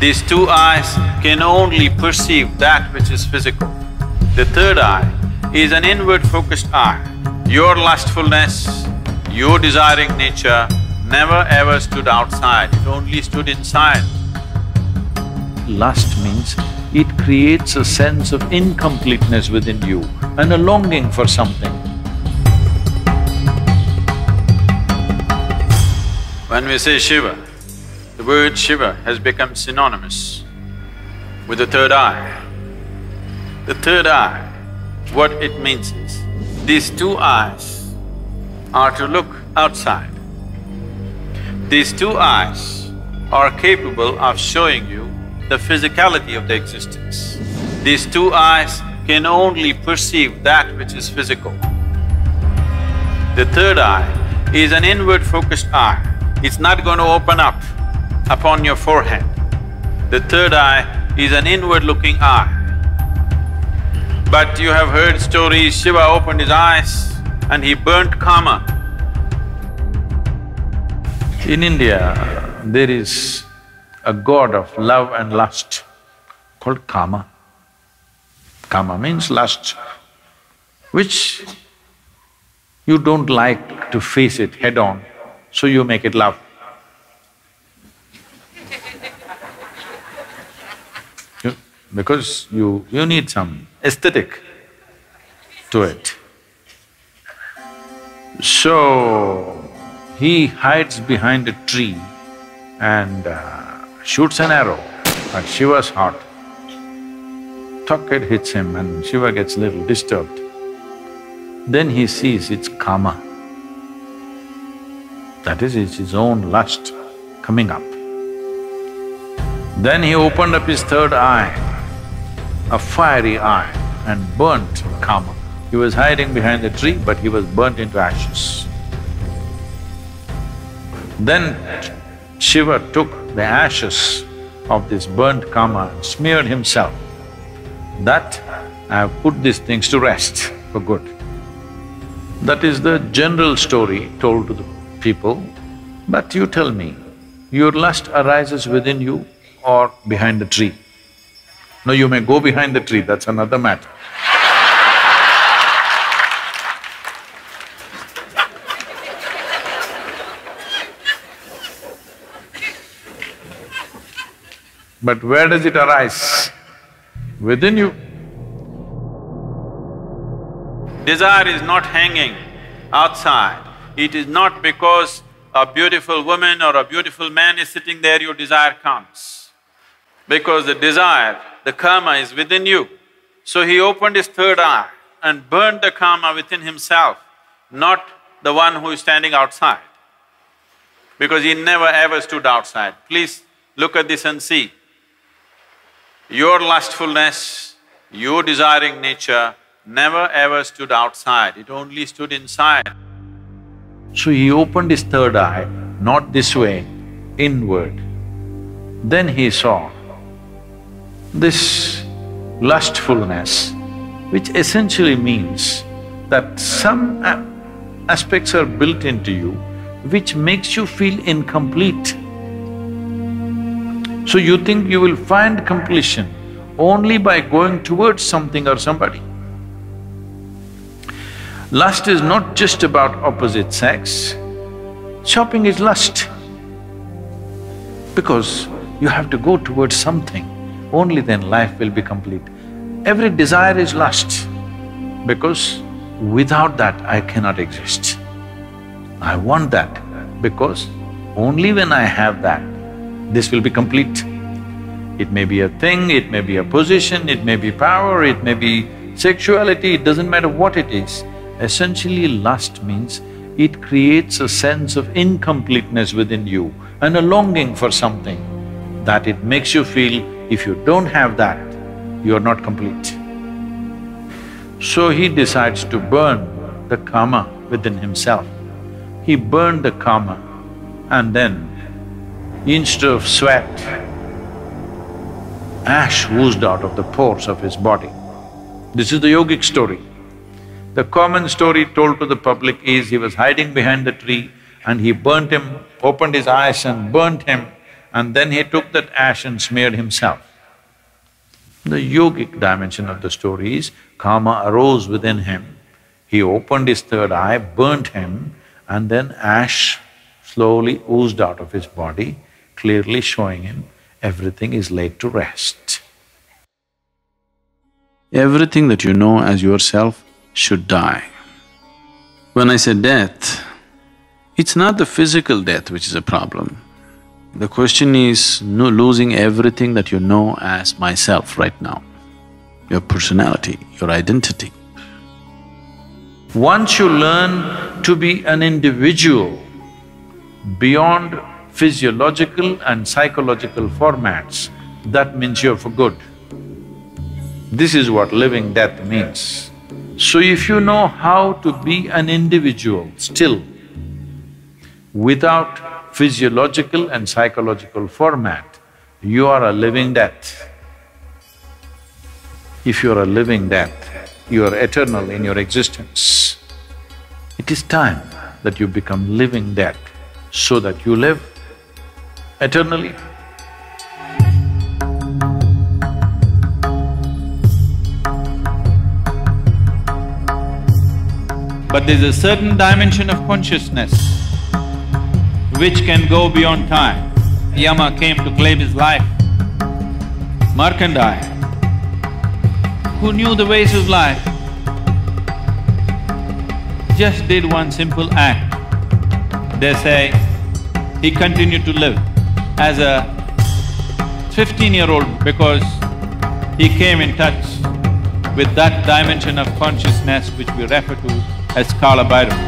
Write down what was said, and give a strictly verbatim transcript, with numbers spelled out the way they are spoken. These two eyes can only perceive that which is physical. The third eye is an inward-focused eye. Your lustfulness, your desiring nature never ever stood outside, it only stood inside. Lust means it creates a sense of incompleteness within you and a longing for something. When we say Shiva, the word Shiva has become synonymous with the third eye. The third eye, what it means is, these two eyes are to look outside. These two eyes are capable of showing you the physicality of the existence. These two eyes can only perceive that which is physical. The third eye is an inward-focused eye. It's not going to open up upon your forehead. The third eye is an inward-looking eye. But you have heard stories, Shiva opened his eyes and he burnt Kama. In India, there is a god of love and lust called Kama. Kama means lust, which you don't like to face it head-on, so you make it love. Because you… you need some aesthetic to it. So, he hides behind a tree and uh, shoots an arrow at Shiva's heart. Tuck, it hits him and Shiva gets a little disturbed. Then he sees it's Kama. That is, it's his own lust coming up. Then he opened up his third eye, a fiery eye, and burnt Kama. He was hiding behind the tree, but he was burnt into ashes. Then Shiva took the ashes of this burnt Kama and smeared himself. That, I have put these things to rest for good. That is the general story told to the people. But you tell me, your lust arises within you or behind the tree? No, you may go behind the tree, that's another matter. But where does it arise? Within you. Desire is not hanging outside. It is not because a beautiful woman or a beautiful man is sitting there, your desire comes. Because the desire, the Kama is within you. So he opened his third eye and burned the Kama within himself, not the one who is standing outside. Because he never ever stood outside. Please look at this and see. Your lustfulness, your desiring nature never ever stood outside, it only stood inside. So he opened his third eye, not this way, inward. Then he saw this lustfulness, which essentially means that some aspects are built into you, which makes you feel incomplete. So you think you will find completion only by going towards something or somebody. Lust is not just about opposite sex, shopping is lust. Because you have to go towards something, only then life will be complete. Every desire is lust, because without that I cannot exist. I want that, because only when I have that, this will be complete. It may be a thing, it may be a position, it may be power, it may be sexuality, it doesn't matter what it is. Essentially, lust means it creates a sense of incompleteness within you and a longing for something, that it makes you feel if you don't have that, you are not complete. So he decides to burn the Kama within himself. He burned the Kama and then instead of sweat, ash oozed out of the pores of his body. This is the yogic story. The common story told to the public is he was hiding behind the tree and he burnt him, opened his eyes and burnt him and then he took that ash and smeared himself. The yogic dimension of the story is, Kama arose within him, he opened his third eye, burnt him, and then ash slowly oozed out of his body, clearly showing him everything is laid to rest. Everything that you know as yourself should die. When I say death, it's not the physical death which is a problem. The question is no, losing everything that you know as myself right now, your personality, your identity. Once you learn to be an individual beyond physiological and psychological formats, that means you're for good. This is what living death means. So if you know how to be an individual still, without physiological and psychological format, you are a living death. If you are a living death, you are eternal in your existence. It is time that you become living death so that you live eternally. But there's a certain dimension of consciousness which can go beyond time. Yama came to claim his life. Markandeya, who knew the ways of life, just did one simple act. They say he continued to live as a fifteen-year-old because he came in touch with that dimension of consciousness which we refer to as Kala Bhairava.